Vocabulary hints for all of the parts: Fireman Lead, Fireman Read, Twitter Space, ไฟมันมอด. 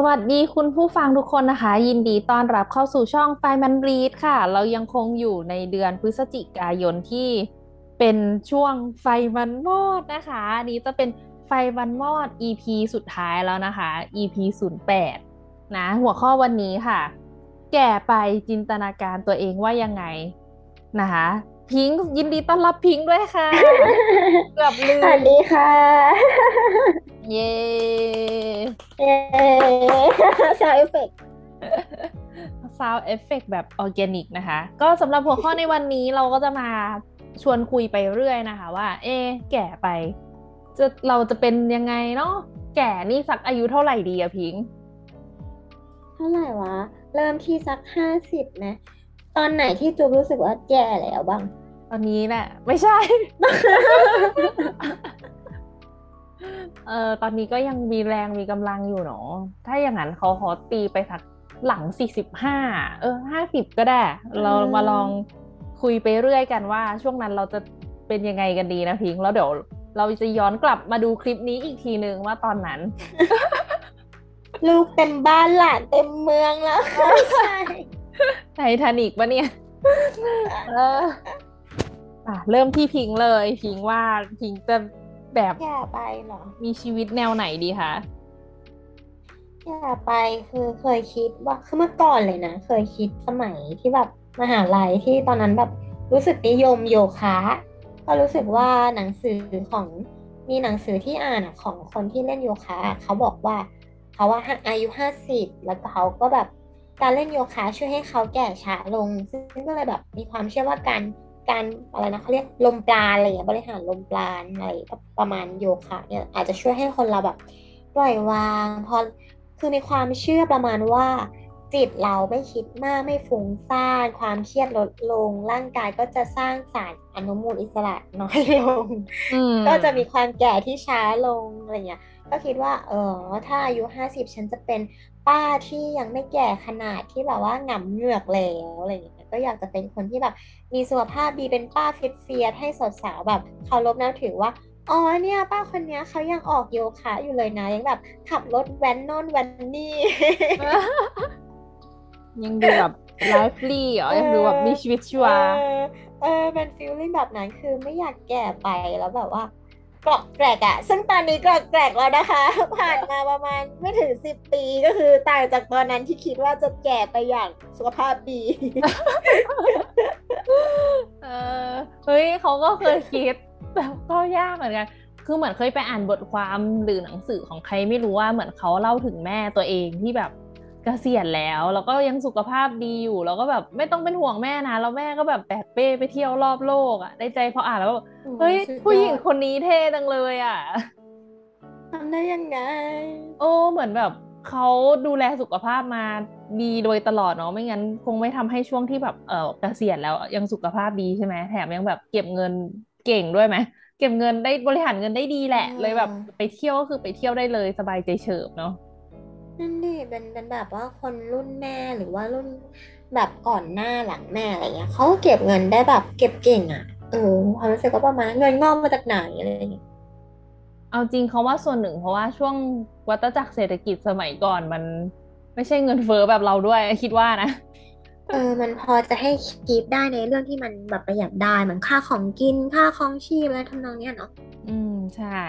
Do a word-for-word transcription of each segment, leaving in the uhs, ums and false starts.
สวัสดีคุณผู้ฟังทุกคนนะคะยินดีต้อนรับเข้าสู่ช่อง Fireman Read ค่ะเรายังคงอยู่ในเดือนพฤศจิกายนที่เป็นช่วงไฟมันมอดนะคะอันนี้จะเป็นไฟมันมอด อี พี สุดท้ายแล้วนะคะ อี พี ศูนย์แปด นะหัวข้อวันนี้ค่ะแก่ไปจินตนาการตัวเองว่ายังไงนะคะพิงค์ยินดีต้อนรับพิงค์ด้วยค่ะเกือบลืมสวัสดีค่ะเย้เย้ซาวด์เอฟเฟคซาวด์เอฟเฟคแบบออร์แกนิกนะคะก็สำหรับหัวข้อในวันนี้เราก็จะมาชวนคุยไปเรื่อยนะคะว่าเอ๊ะแก่ไปจะเราจะเป็นยังไงเนาะแก่นี่สักอายุเท่าไหร่ดีอะพิงค์เท่าไหร่วะเริ่มที่สักห้าสิบนะตอนไหนที่จูบรู้สึกว่าแก่แล้วบ้างตอนนี้แหละไม่ใช่ เออตอนนี้ก็ยังมีแรงมีกำลังอยู่เนาะถ้าอย่างนั้นเขาขอตีไปสักหลังสี่สิบห้าเออห้าสิบก็ได้เรามาลองคุยไปเรื่อยกันว่าช่วงนั้นเราจะเป็นยังไงกันดีนะพิงแล้วเดี๋ยวเราจะย้อนกลับมาดูคลิปนี้อีกทีนึงว่าตอนนั้น ลูกเต็มบ้านหลานเต็มเมืองแล้ว ใช่ไททานิกปะเนี่ยเอออ่ะเริ่มที่พิงเลยพิงว่าพิงจะแบบแก่ไปเหรอมีชีวิตแนวไหนดีคะแก่ไปคือเคยคิดว่าคือเมื่อก่อนเลยนะเคยคิดสมัยที่แบบมหาลัยที่ตอนนั้นแบบรู้สึกนิยมโยคะก็รู้สึกว่าหนังสือของมีหนังสือที่อ่านอ่ะของคนที่เล่นโยคะเขาบอกว่าเขาว่าอายุห้าสิบแล้วเขาก็แบบการเล่นโยคะช่วยให้เขาแก่ช้าลงซึ่งก็เลยแบบมีความเชื่อว่าการการอะไรนะเขาเรียกลมปราณอะไรอย่างเงี้ยบริหารลมปราณอะไรประมาณโยคะเนี่ยอาจจะช่วยให้คนเราแบบปล่อยวางพอคือมีความเชื่อประมาณว่าจิตเราไม่คิดมากไม่ฟุ้งซ่านความเครียดลดลงร่างกายก็จะสร้างสารอนุมูลอิสระน้อยลงก็จะมีความแก่ที่ช้าลงอะไรเงี้ยก็คิดว่าเออถ้าอายุห้าสิบฉันจะเป็นป้าที่ยังไม่แก่ขนาดที่แบบว่าหงำเหงือกแล้วอะไรอย่างเงี้ยก็อยากจะเป็นคนที่แบบมีสุขภาพดีเป็นป้าฟิตเฟียดให้สาวสาวแบบเคารพนับถือว่าอ๋อเนี่ยป้าคนนี้เขายังออกโยคะอยู่เลยนะยังแบบขับรถแว้นโน่นแว้นนี่ ยังดูแบบไลฟ์ลี่อ๋อยังดูแบบมีชีวิตชีวาเออเป็นฟีลลิ่งแบบนั้นคือไม่อยากแก่ไปแล้วแบบว่ากรอกแกรกอะซึ่งตอนนี้กรอกแกรกแล้วนะคะผ่านมาประมาณไม่ถึงสิบปีก็คือต่างจากตอนนั้นที่คิดว่าจะแก่ไปอย่างสุขภาพดี เออเฮ้ยเขาก็เคยคิดแต่ก็ยากเหมือนกันคือเหมือนเคยไปอ่านบทความหรือหนังสือของใครไม่รู้ว่าเหมือนเขาเล่าถึงแม่ตัวเองที่แบบเกษียณแล้วแล้วก็ยังสุขภาพดีอยู่แล้วก็แบบไม่ต้องเป็นห่วงแม่นะแล้วแม่ก็แบบแบกเป้ไปเที่ยวรอบโลกอ่ะได้ใจพออ่านแล้วเฮ้ยผู้หญิงคนนี้เท่จังเลยอ่ะทำได้ยังไงโอ้เหมือนแบบเขาดูแลสุขภาพมาดีโดยตลอดเนาะไม่งั้นคงไม่ทำให้ช่วงที่แบบเออเกษียณแล้วยังสุขภาพดีใช่ไหมแถมยังแบบเก็บเงินเก่งด้วยไหมเก็บเงินได้บริหารเงินได้ดีแหละเลยแบบไปเที่ยวก็คือไปเที่ยวได้เลยสบายใจเฉิบเนาะนั่นดิเป็นเป็นแบบว่าคนรุ่นแม่หรือว่ารุ่นแบบก่อนหน้าหลังแม่อะไรเงี้ยเขาเก็บเงินได้แบบเก็บเก่งอ่ะเออความรู้สึกก็ประมาณเงินงอกมาจากไหนอะไรอย่างเงี้ยเอาจริงเขาว่าส่วนหนึ่งเพราะว่าช่วงวัฏจักรเศรษฐกิจสมัยก่อนมันไม่ใช่เงินเฟ้อแบบเราด้วยคิดว่านะเออมันพอจะให้คีปได้ในเรื่องที่มันแบบประหยัดได้เหมือนค่าของกินค่าของชีพอะไรทำนองเนี้ยเนาะอืมใช่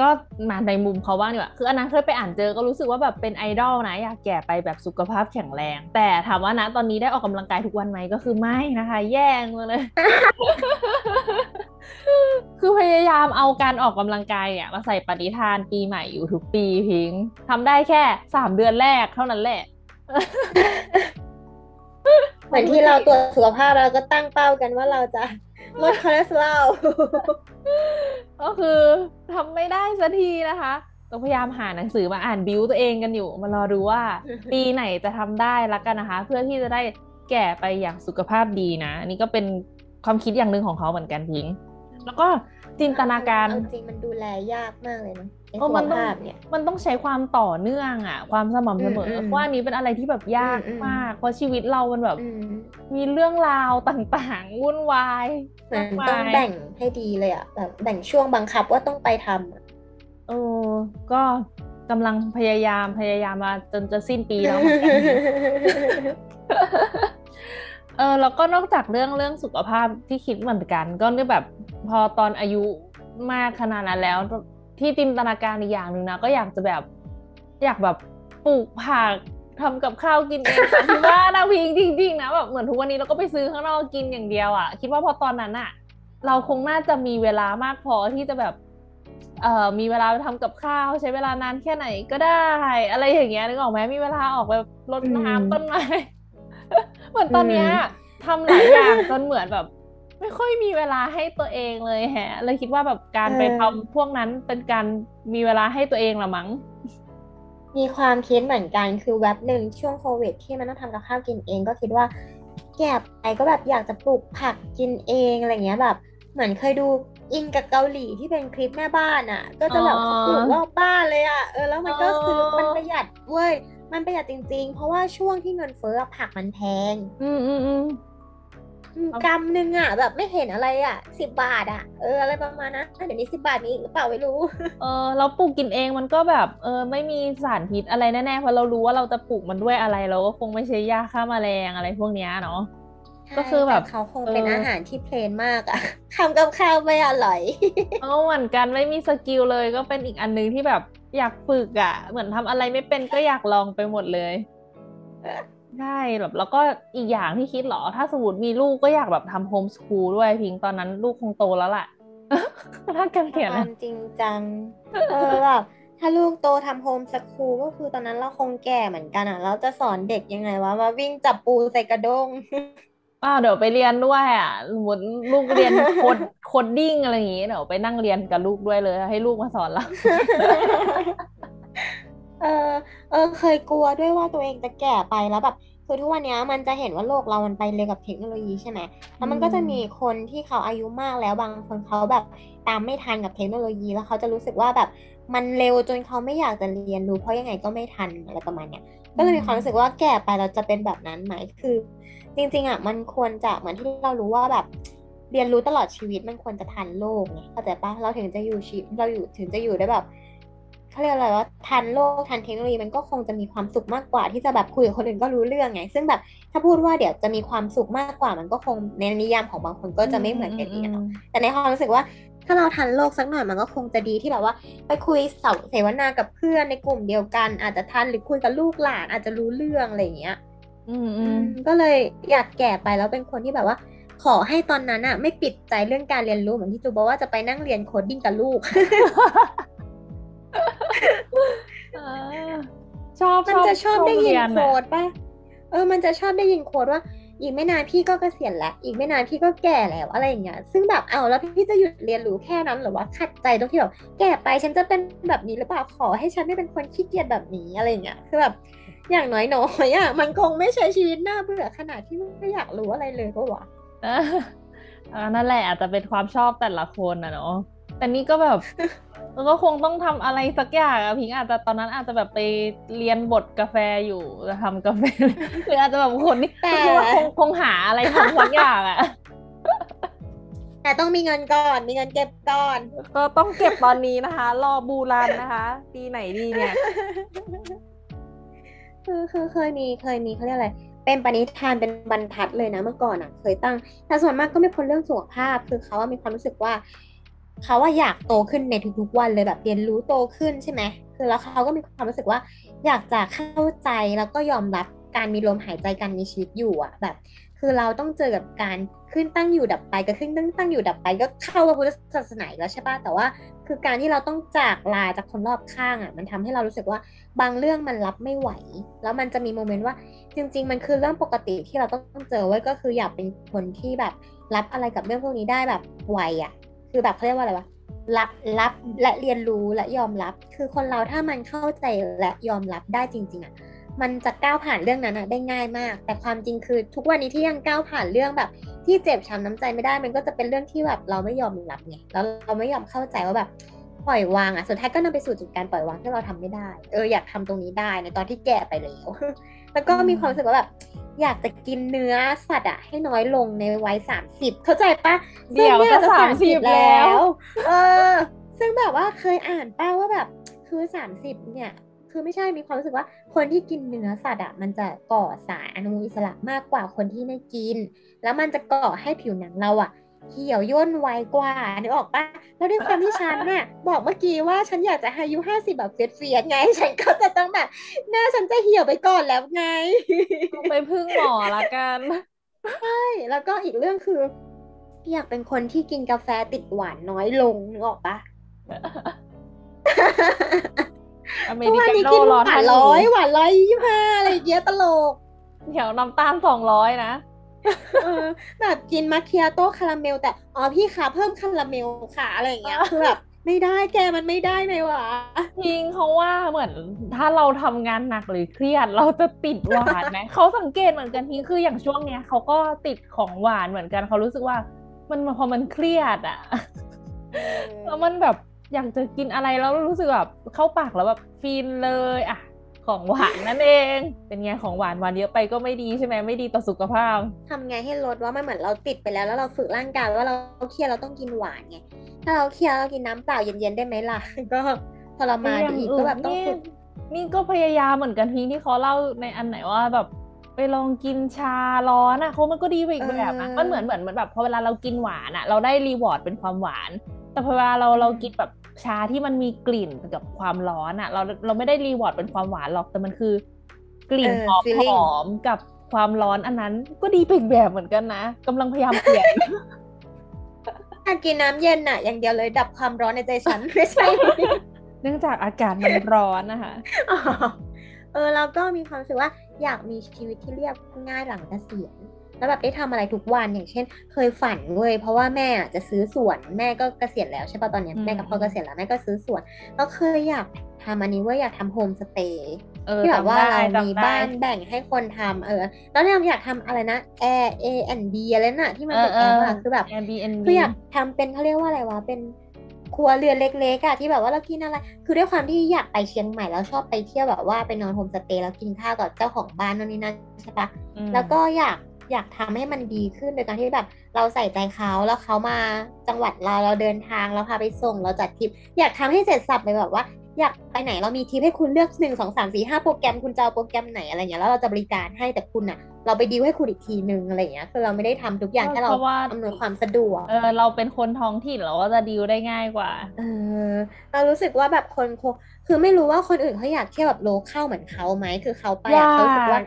ก็มาในมุมเขาบ้างดีกว่าคืออันนั้นเคยไปอ่านเจอก็รู้สึกว่าแบบเป็นไอดอลนะอยากแก่ไปแบบสุขภาพแข็งแรงแต่ถามว่านะตอนนี้ได้ออกกำลังกายทุกวันไหมก็คือไม่นะคะแย่งเลย คือพยายามเอาการออกกำลังกายเนี่ยมาใส่ปฏิทานปีใหม่อยู่ทุกปีพิงทำได้แค่สามเดือนแรกเท่านั้นแหละ เหมือนที่เราตรวจสุขภาพเราก็ตั้งเป้ากันว่าเราจะลดคอเลสเตอรอลก็คือทำไม่ได้สักทีนะคะเราพยายามหาหนังสือมาอ่านบิวตัวเองกันอยู่มารอดูว่าปีไหนจะทำได้ละกันนะคะเพื่อที่จะได้แก่ไปอย่างสุขภาพดีนะนี่ก็เป็นความคิดอย่างนึงของเขาเหมือนกันพิงแล้วก็จินตนาการเอาจริงมันดูแลยากมากเลยนะสุขภาพเนี่ยมันต้องใช้ความต่อเนื่องอ่ะความสม่ำเสมอว่านี้เป็นอะไรที่แบบยากมากเพราะชีวิตเรามันแบบมีเรื่องราวต่างๆวุ่นวายมันต้องแบ่งให้ดีเลยอ่ะแบบแบ่งช่วงบังคับว่าต้องไปทำเออก็ กำลังพยายามพยายามมาจนจะสิ้นปีแล้ว เออแล้วก็นอกจากเรื่องเรื่องสุขภาพที่คิดเหมือนกันก็คือแบบพอตอนอายุมากขนาดนั้นแล้วที่จินตนาการอีกอย่างนึงนะก็อยากจะแบบอยากแบบปลูกผักทำกับข้าวกินเองที่บ้านนะพิงจริงๆนะแบบเหมือนทุกวันนี้เราก็ไปซื้อข้างนอกกินอย่างเดียวอ่ะคิดว่าพอตอนนั้นอ่ะเราคงน่าจะมีเวลามากพอที่จะแบบเอ่อมีเวลาทำกับข้าวใช้เวลานานแค่ไหนก็ได้อะไรอย่างเงี้ยนึกออกไหมมีเวลาออกไปรดน้ำต้นไม้เหมือนตอนเนี้ยทำหลายอย่างจนเหมือนแบบไม่ค่อยมีเวลาให้ตัวเองเลยแฮะเลยคิดว่าแบบการไปทำพวกนั้นเป็นการมีเวลาให้ตัวเองละมั้งมีความคิดเหมือนกันคือแวบหนึ่งช่วงโควิดที่มันต้องทำกับข้าวกินเองก็คิดว่าแก่ไปก็แบบอยากจะปลูกผักกินเองอะไรเงี้ยแบบเหมือนเคยดูอินกับเกาหลีที่เป็นคลิปแม่บ้านอ่ะก็จะแบบปลูกรอบบ้านเลยอ่ะเออแล้วมันก็ซื้อมันประหยัดเว้ยมันประหยัดจริงๆเพราะว่าช่วงที่เงินเฟ้อผักมันแพงอืมอืมอืมกำนึงอ่ะแบบไม่เห็นอะไรอ่ะสิบบาทอ่ะเอออะไรประมาณนั้นเดี๋ยวนี้สิบบาทมีหรือเปล่าไม่รู้เออเราปลูกกินเองมันก็แบบเออไม่มีสารพิษอะไรแน่ๆเพราะเรารู้ว่าเราจะปลูกมันด้วยอะไรเราก็คงไม่ใช้ยาฆ่าแมลงอะไรพวกนี้เนาะก็คือแบบเขาคง เ, เป็นอาหารที่เพลนมากอ่ะทำกับข้าวไม่อร่อยเออเหมือนกันไม่มีสกิลเลยก็เป็นอีกอันนึงที่แบบอยากฝึกอ่ะเหมือนทำอะไรไม่เป็นก็อยากลองไปหมดเลยใช่แบบแล้วก็อีกอย่างที่คิดหรอถ้าสมมติมีลูกก็อยากแบบทำโฮมสคูลด้วยพิงตอนนั้นลูกคงโตแล้วล่ะรักกันเขียนจริงจังเออแบบถ้าลูกโตทำโฮมสคูลก็คือตอนนั้นเราคงแก่เหมือนกันอ่ะเราจะสอนเด็กยังไงวะมาวิ่งจับปูใส่กระด้งอ้าวเดี๋ยวไปเรียนด้วยอ่ะสมมติลูกเรียนโคดโคดดิ้งอะไรอย่างงี้เดี๋ยวไปนั่งเรียนกับลูกด้วยเลยให้ลูกมาสอนเราเออเออเคยกลัวด้วยว่าตัวเองจะแก่ไปแล้วแบบคือทุกวันนี้มันจะเห็นว่าโลกเรามันไปเร็วกับเทคโนโลยีใช่ไหมแล้วมันก็จะมีคนที่เขาอายุมากแล้วบางคนเขาแบบตามไม่ทันกับเทคโนโลยีแล้วเขาจะรู้สึกว่าแบบมันเร็วจนเขาไม่อยากจะเรียนรู้เพราะยังไงก็ไม่ทันอะไรประมาณเนี้ยก็เลยมีความรู้สึกว่าแก่ไปเราจะเป็นแบบนั้นไหมคือจริงๆอ่ะมันควรจะเหมือนที่เรารู้ว่าแบบเรียนรู้ตลอดชีวิตมันควรจะทันโลกไงเข้าใจปะเราถึงจะอยู่ชีวิตเราอยู่ถึงจะอยู่ได้แบบเขาเรียกอะไรว่าทันโลกทันเทคโนโลยีมันก็คงจะมีความสุขมากกว่าที่จะแบบคุยกับคนอื่นก็รู้เรื่องไงซึ่งแบบถ้าพูดว่าเดี๋ยวจะมีความสุขมากกว่ามันก็คงในนิยามของบางคนก็จะไม่เหมือนกันอีกเนาะแต่ในความรู้สึกว่าถ้าเราทันโลกสักหน่อยมันก็คงจะดีที่แบบว่าไปคุยเสวนากับเพื่อนในกลุ่มเดียวกันอาจจะทันหรือคุยกับลูกหลานอาจจะรู้เรื่องอะไรอย่างเงี้ยอืมก็เลยอยากแก่ไปแล้วเป็นคนที่แบบว่าขอให้ตอนนั้นอะไม่ปิดใจเรื่องการเรียนรู้เหมือนที่จูบอกว่าจะไปนั่งเรียนโคดดิ้งกับลูกชอบมันจะชอบได้ยินโค้ดป่ะเออมันจะชอบได้ยินโค้ดว่าอีกไม่นานพี่ก็เกษียณแล้วอีกไม่นานพี่ก็แก่แล้วอะไรอย่างเงี้ยซึ่งแบบเอาแล้วพี่จะหยุดเรียนรู้แค่นั้นหรือว่าขัดใจตรงที่แบบแก่ไปฉันจะเป็นแบบนี้หรือเปล่าขอให้ฉันไม่เป็นคนขี้เกียจแบบนี้อะไรอย่างเงี้ยคือแบบอย่างน้อยๆอ่ะมันคงไม่ใช่ชีวิตน่าเบื่อขนาดที่ไม่อยากรู้อะไรเลยก็ว่าอ่านั่นแหละอาจจะเป็นความชอบแต่ละคนนะเนาะแต่นี่ก็แบบแล้วก็คงต้องทำอะไรสักอย่างอะพิงอาจจะตอนนั้นอาจจะแบบไปเรียนบดกาแฟอยู่ทำกาแฟหรืออาจจะแบบคนนี่แต่คงคงหาอะไรทำสักอย่างอะแต่ต้องมีเงินก่อนมีเงินเก็บก่อนก็ต้องเก็บตอนนี้นะคะรอบูรันนะคะปีไหนดีเนี่ยคือคือเคยมีเคยมีเขาเรียกอะไรเป็นปณิธานเป็นบรรทัดเลยนะเมื่อก่อนอะเคยตั้งแต่ส่วนมากก็ไม่พ้นเรื่องสุขภาพคือเขาว่ามีความรู้สึกว่าเขาว่าอยากโตขึ้นในทุกๆวันเลยแบบเรียนรู้โตขึ้นใช่ไหมคือแล้วเขาก็มีความรู้สึกว่าอยากจะเข้าใจแล้วก็ยอมรับการมีลมหายใจการมีชีวิตอยู่อ่ะแบบคือเราต้องเจอกับการขึ้นตั้งอยู่ดับไปก็ขึ้นตั้งตั้งอยู่ดับไปก็เข้าพระพุทธศาสนาแล้วใช่ป่ะแต่ว่าคือการที่เราต้องจากลาจากคนรอบข้างอ่ะมันทำให้เรารู้สึกว่าบางเรื่องมันรับไม่ไหวแล้วมันจะมีโมเมนต์ว่าจริงๆมันคือเรื่องปกติที่เราต้องเจอไว้ก็คืออยากเป็นคนที่แบบรับอะไรกับเรื่องพวกนี้ได้แบบไวอ่ะคือแบบเขาเรียกว่าอะไรวะรับรับและเรียนรู้และยอมรับคือคนเราถ้ามันเข้าใจและยอมรับได้จริงๆอ่ะมันจะก้าวผ่านเรื่องนั้นอ่ะได้ง่ายมากแต่ความจริงคือทุกวันนี้ที่ยังก้าวผ่านเรื่องแบบที่เจ็บช้ำน้ำใจไม่ได้มันก็จะเป็นเรื่องที่แบบเราไม่ยอมรับไงแล้วเราไม่ยอมเข้าใจว่าแบบปล่อยวางอ่ะสุดท้ายก็นำไปสู่จุดการปล่อยวางที่เราทำไม่ได้เอออยากทำตรงนี้ได้ในตอนที่แก่ไปแล้วแล้วก็มีความรู้สึกว่าแบบอยากจะกินเนื้อสัตว์อ่ะให้น้อยลงในวัยสามสิบเข้าใจปะเดี๋ยวก็สามสิบแล้วเออซึ่งแบบว่าเคยอ่านป่ะว่าแบบเค คือสามสิบเนี่ยคือไม่ใช่มีความรู้สึกว่าคนที่กินเนื้อสัตว์อ่ะมันจะก่อสารอนุมูลอิสระมากกว่าคนที่ไม่กินแล้วมันจะก่อให้ผิวหนังเราอ่ะเหี่ยวย่นไวกว่านึกออกป่ะแล้วด้วยความที่ฉันน่ะบอกเมื่อกี้ว่าฉันอยากจะอายุห้าสิบแบบเฟียดๆไงฉันก็จะต้องแบบหน้าฉันจะเหี่ยวไปก่อนแล้วไงไปพึ่งหมอละกันใช่แล้วก็อีกเรื่องคืออยากเป็นคนที่กินกาแฟติดหวานน้อยลงนึกออกป่ะอเมริกาโน่ร้อนหนึ่งร้อยหวานหนึ่งร้อยยี่สิบห้าอะไรเงี้ยตลกเดี๋ยวน้ำตาลสองร้อยนะเออแบบกินมาเคียโต้คาราเมลแต่อ๋อพี่คะเพิ่มคาราเมลค่ะอะไรอย่างเงี้ยคือแบบไม่ได้แกมันไม่ได้ไหมวะพิงเขาว่าเหมือนถ้าเราทำงานหนักหรือเครียดเราจะติดหวานไหม เขาสังเกตเหมือนกันพิงคืออย่างช่วงเนี้ยเขาก็ติดของหวานเหมือนกันเขารู้สึกว่ามันพอมันเครียดอ่ะ แล้วมันแบบอยากจะกินอะไรแล้วรู้สึกแบบเข้าปากแล้วแบบฟินเลยอ่ะของหวานนั่นเองเป็นไงของหวานหวานเยอะไปก็ไม่ดีใช่ไหมไม่ดีต่อสุขภาพทำไงให้ลดว่ามันเหมือนเราติดไปแล้วแล้วเราฝึกร่างกายว่าเราเครียดเราต้องกินหวานไงถ้าเราเครียดเรากินน้ำเปล่าเย็นๆได้ไหมล่ะก็ทรมานอีกก็แบบต้องฝึกนี่ก็พยายามเหมือนกันทีที่เขาเล่าในอันไหนว่าแบบไปลองกินชาร้อนอ่ะเขามันก็ดีไปอีกแบบนะมันเหมือนเหมือนแบบพอเวลาเรากินหวานอ่ะเราได้รีวอร์ดเป็นความหวานแต่พอเวลาเราเรากินแบบชาที่มันมีกลิ่นกับความร้อนอ่ะเราเราไม่ได้รีวอร์ดเป็นความหวานหรอกแต่มันคือกลิ่นหอมหอมกับความร้อนอันนั้นก็ดีไปอีกแบบเหมือนกันนะกำลังพยายามเปลี่ยนการกินน้ำเย็นอ่ะอย่างเดียวเลยดับความร้อนในใจฉันไม่ใช่เนื่องจากอากาศมันร้อนนะคะเออเราก็มีความรู้สึกว่าอยากมีชีวิตที่เรียบง่ายหลังเกษียณแล้วแบบได้ทำอะไรทุกวันอย่างเช่นเคยฝันเว้ยเพราะว่าแม่จะซื้อสวนแม่ก็เกษียณแล้วใช่ป่ะตอนนี้แม่กับพ่อเกษียณแล้วแม่ก็ซื้อสวนก็เคยอยากทำอันนี้ว่าอยากทำโฮมสเตย์ที่แบบว่าเรามีบ้านแบ่งให้คนทำเออแล้วเนี่ยอยากทำอะไรนะ Air แอนด์ บี อะไรน่ะที่มันเป็นแอร์อะคือแบบคืออยากทำเป็นเขาเรียกว่าอะไรวะเป็นครัวเรือนเล็กๆอ่ะที่แบบว่าเรากินอะไรคือด้วยความที่อยากไปเชียงใหม่แล้วชอบไปเที่ยวแบบว่าไปนอนโฮมสเตย์แล้วกินข้าวกับเจ้าของบ้านนั่นนี่นั่นใช่ปะแล้วก็อยากอยากทำให้มันดีขึ้นโดยการที่แบบเราใส่ใจเขาแล้วเขามาจังหวัดเราเราเดินทางเราพาไปส่งเราจัดทริปอยากทำให้เสร็จสรรพเลยแบบว่าอยากไปไหนเรามีทริปให้คุณเลือกหนึ่ง สอง สาม สี่ ห้าโปรแกรมคุณจะเอาโปรแกรมไหนอะไรอย่างเงี้ยแล้วเราจะบริการให้แต่คุณน่ะเราไปดีลให้คุณอีกทีนึงอะไรอย่างเงี้ยคือเราไม่ได้ทำทุกอย่างแค่เราอำนวยความสะดวกเออเราเป็นคนท้องถิ่นเราก็จะดีลได้ง่ายกว่าเออเรารู้สึกว่าแบบคนคือไม่รู้ว่าคนอื่นเขาอยากเที่ยวแบบโลคอลเหมือนเขาไหมคือเขาไปเขารู้สึกว่า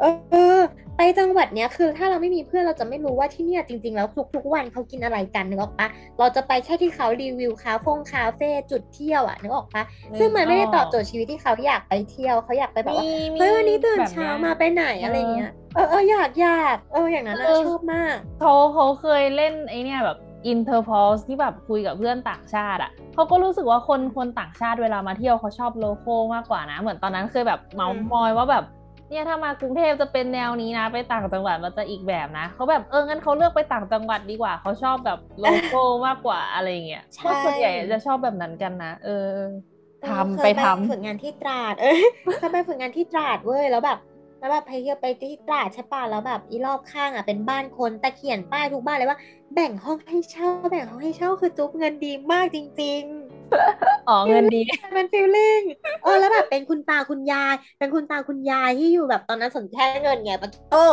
เออไปจังหวัดเนี้ยคือถ้าเราไม่มีเพื่อนเราจะไม่รู้ว่าที่เนี่ยจริงๆแล้วทุกๆวันเขากินอะไรกันนึกออกปะเราจะไปแค่ที่เขารีวิวคาเฟ่คาเฟ่จุดเที่ยวอ่ะนึกออกปะซึ่งมันไม่ได้ตอบโจทย์ชีวิตที่เขาอยากไปเที่ยวเขาอยากไปแบบว่าเฮ้ยวันนี้ตื่นเช้ามาไปไหนอะไรเงี้ยเออเอออยากอยากเอออย่างนั้นน่ะชอบมากเขาเขาเคยเล่นไอเนี่ยแบบInterpulse ที่แบบคุยกับเพื่อนต่างชาติอ่ะเขาก็รู้สึกว่าคนคนต่างชาติเวลามาเที่ยวเขาชอบโลคอลมากกว่านะเหมือนตอนนั้นเคยแบบเมามอยว่าแบบเนี่ยถ้ามากรุงเทพจะเป็นแนวนี้นะไปต่างจังหวัดมันจะอีกแบบนะเขาแบบเอองั้นเขาเลือกไปต่างจังหวัดดีกว่าเขาชอบแบบโลคอลมากกว่าอะไรเงี้ยคนส่วนใหญ่จะชอบแบบนั้นกันนะเออทำไปทำฝึกงานที่ตราดเออเคยไปฝึกงานที่ตราดเว้ยแล้วแบบแล้วแบบไปเที่ยวไปที่ตราดใช่ป่ะแล้วแบบอีรอบข้างอ่ะเป็นบ้านคนแต่เขียนป้ายทุกบ้านเลยว่าแบ่งห้องให้เช่าแบ่งห้องให้เช่าคือจุ๊บเงินดีมากจริงๆอ๋อเงินดีเป็นฟีลลิ่งเออแล้วแบบเป็นคุณตาคุณยายเป็นคุณตาคุณยายที่อยู่แบบตอนนั้นสนแค่เงินไงปะโอ้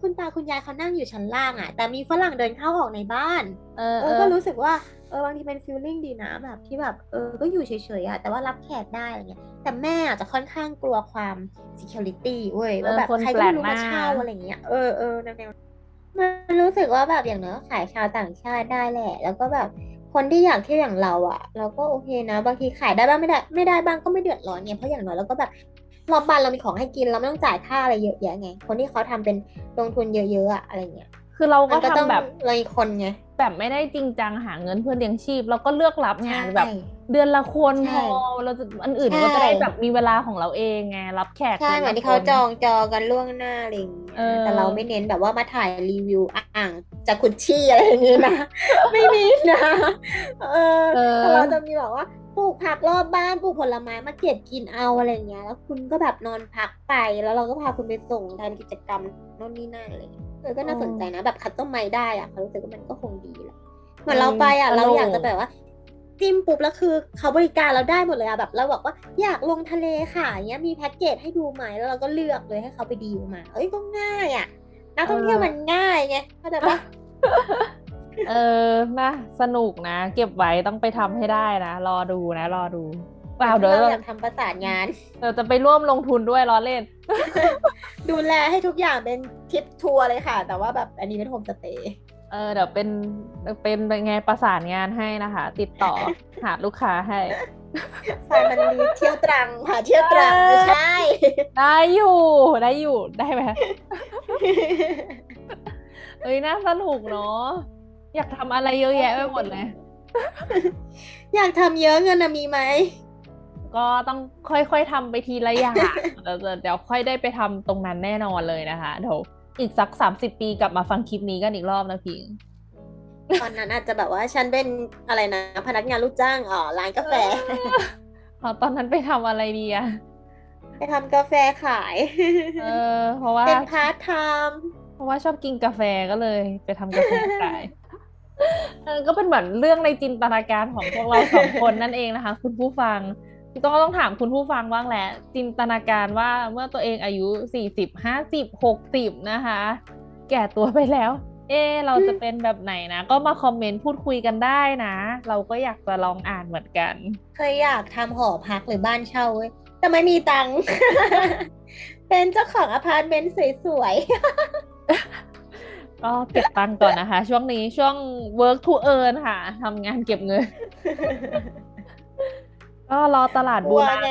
คุณตาคุณยายเขานั่งอยู่ชั้นล่างอ่ะแต่มีฝรั่งเดินเข้าออกในบ้านเออก็รู้สึกว่าเออบางทีเป็นฟีลลิ่งดีนะแบบที่แบบเออก็อยู่เฉยๆอ่ะแต่ว่ารับแขกได้อะไรเงี้ยแต่แม่อาจจะค่อนข้างกลัวความ security เว้ยว่าแบบใครก็ไม่รู้มาเช่าอะไรเงี้ยเออเออแนวๆมันรู้สึกว่าแบบอย่างน้อยขายชาวต่างชาติได้แหละแล้วก็แบบคนที่อยากเที่ยวอย่างเราอ่ะเราก็โอเคนะบางทีขายได้บ้างไม่ได้ไม่ได้บ้างก็ไม่เดือดร้อนไงเพราะอย่างน้อยเราก็แบบรอบบ้านเรามีของให้กินเราไม่ต้องจ่ายค่าอะไรเยอะแยะไงคนที่เขาทำเป็นลงทุนเยอะๆ อะอะไรเงี้ยคือเราก็ทำแบบหลายคนไงแบบไม่ได้จริงจังหาเงินเพื่อเลี้ยงชีพเราก็เลือกรับงานแบบเดือนละคนพอเราจะอันอื่นก็จะได้แบบมีเวลาของเราเองไงรับแขกใช่เหมือนที่เขาจองจอกันล่วงหน้าอะไรอย่างเงี้ยแต่เราไม่เน้นแบบว่ามาถ่ายรีวิวอ่างจากกุชชี่อะไรอย่างเงี้ยนะไม่มีนะเออเราจะมีแบบว่าปลูกผักรอบบ้านปลูกผลไม้มาเก็บกินเอาอะไรอย่างเงี้ยแล้วคุณก็แบบนอนพักไปแล้วเราก็พาคุณไปส่งทำกิจกรรมโน่นนี่นั่นเลยเออก็น่าสนใจนะแบบคัสตอมไมซ์ได้อ่ะเขารู้สึกว่ามันก็คงดีแหละเหมือนเราไปอ่ะเราอยากจะแบบว่า จิ้มปุ๊บแล้วคือเขาบริการเราได้หมดเลยอะแบบเราบอกว่าอยากลงทะเลค่ะอย่างเงี้ยมีแพ็กเกจให้ดูไหมแล้วเราก็เลือกเลยให้เขาไปดีลมาเอ้ยก็ง่ายอะนักท่องเที่ยวมันง่ายไงเข้าใจปะเออนะสนุกนะเก็บไว้ต้องไปทำให้ได้นะรอดูนะรอดูเปล่าเดี๋ยวเราอยากทำประสานงานเราจะไปร่วมลงทุนด้วยล้อเล่นดูแลให้ทุกอย่างเป็นทริปทัวร์เลยค่ะแต่ว่าแบบอันนี้เป็นโฮมสเตย์เออเดี๋ยวเป็นเป็นไงประสานงานให้นะคะติดต่อหาลูกค้าให้สายมันรีเที่ยวตรังค่ะเที่ยวตรังไม่ใช่ได้อยู่ได้อยู่ได้ไหมเอ้ยน่าสนุกเนาะอยากทำอะไรเยอะแยะไปหมดเลยอยากทำเยอะเงินนะมีไหมก็ต้องค่อยๆทำไปทีละอย่างเดี๋ยวค่อยได้ไปทำตรงนั้นแน่นอนเลยนะคะเดี๋ยวอีกสักสามสิบปีกลับมาฟังคลิปนี้กันอีกรอบนะพิงตอนนั้นอาจจะแบบว่าฉันเป็นอะไรนะพนักงานลูกจ้างอ๋อร้านกาแฟอ๋อตอนนั้นไปทำอะไรดีอะไปทำกาแฟขายเออเพราะว่าเป็นพาร์ทไทม์เพราะว่าชอบกินกาแฟก็เลยไปทำกาแฟขายเออก็เป็นเหมือนเรื่องในจินตนาการของพวกเราสองคนนั่นเองนะคะคุณผู้ฟังก็ต้องถามคุณผู้ฟังบ้างแหละจินตนาการว่าเมื่อตัวเองอายุสี่สิบ ห้าสิบ หกสิบนะคะแก่ตัวไปแล้วเอ๊เราจะเป็นแบบไหนนะก็มาคอมเมนต์พูดคุยกันได้นะเราก็อยากจะลองอ่านเหมือนกันเคยอยากทำหอพักหรือบ้านเช่าเว้ยแต่ไม่มีตังค์ เป็นเจ้าของอพาร์ตเมนต์สวยๆ ก็เก็บตังค์ก่อนนะคะช่วงนี้ช่วง work to earn ค่ะทำงานเก็บเงิน ก็รอตลาดบูรัน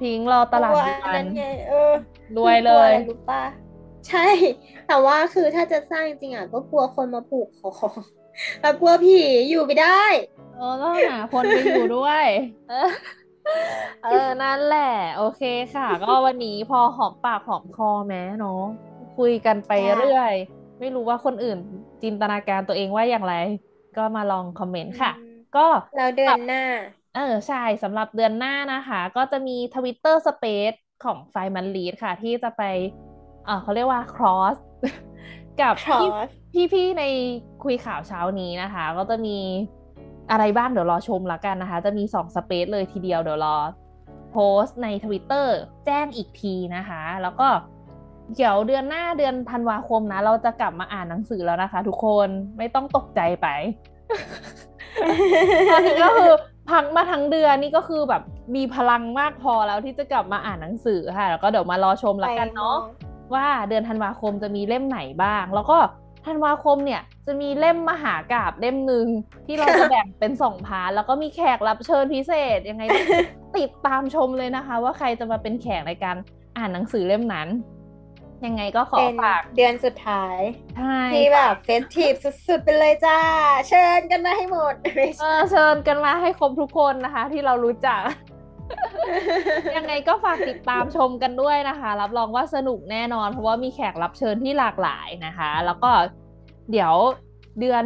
พิงรอตลาดบูรันรวยเลยรู้ป่ะใช่แต่ว่าคือถ้าจะสร้างจริงอ่ะก็กลัวคนมาผูกคอแล้วกลัวผีอยู่ไม่ได้เออต้องหาคนไปอยู่ด้วยเออเออนั่นแหละโอเคค่ะก็วันนี้พอหอมปากหอมคอแม้เนาะคุยกันไปเรื่อยไม่รู้ว่าคนอื่นจินตนาการตัวเองว่าอย่างไรก็มาลองคอมเมนต์ค่ะก็เราเดือนหน้าเออใช่สำหรับเดือนหน้านะคะก็จะมี Twitter Space ของ Fireman Lead ค่ะที่จะไปเออเขาเรียกว่า cross กับ cross. พี่ๆในคุยข่าวเช้านี้นะคะก็จะมีอะไรบ้างเดี๋ยวรอชมละกันนะคะจะมีสอง Space เลยทีเดียวเดี๋ยวรอโพสต์ใน Twitter แจ้งอีกทีนะคะแล้วก็เดี๋ยวเดือนหน้าเดือนธันวาคมนะเราจะกลับมาอ่านหนังสือแล้วนะคะทุกคนไม่ต้องตกใจไป ตอนนี้ก็คือพักมาทั้งเดือนนี่ก็คือแบบมีพลังมากพอแล้วที่จะกลับมาอ่านหนังสือค่ะแล้วก็เดี๋ยวมารอชมละกันเนาะว่าเดือนธันวาคมจะมีเล่มไหนบ้างแล้วก็ธันวาคมเนี่ยจะมีเล่มมหากาพย์เล่มนึงที่เราจะแบ่งเป็นสองพาร์ทแล้วก็มีแขกรับเชิญพิเศษยังไง ติดตามชมเลยนะคะว่าใครจะมาเป็นแขกในการอ่านหนังสือเล่มนั้นยังไงก็ขอฝากเดือนสุดท้ายที่แบบเฟสทีฟสุดๆไปเลยจ้าเชิญกันมาให้หมดเออเชิญกันมาให้ครบทุกคนนะคะที่เรารู้จัก ยังไงก็ฝากติดตามชมกันด้วยนะคะรับรองว่าสนุกแน่นอนเพราะว่ามีแขกรับเชิญที่หลากหลายนะคะแล้วก็เดี๋ยวเดือน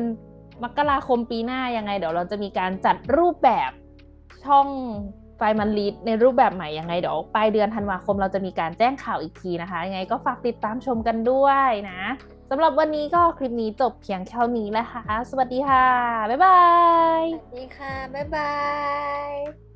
มกราคมปีหน้ายังไงเดี๋ยวเราจะมีการจัดรูปแบบช่องไฟมันลีดในรูปแบบใหม่ยังไงเดี๋ยวปลายเดือนธันวาคมเราจะมีการแจ้งข่าวอีกทีนะคะยังไงก็ฝากติดตามชมกันด้วยนะสำหรับวันนี้ก็คลิปนี้จบเพียงเท่านี้นะคะสวัสดีค่ะบ๊ายบายสวัสดีค่ะบ๊ายบาย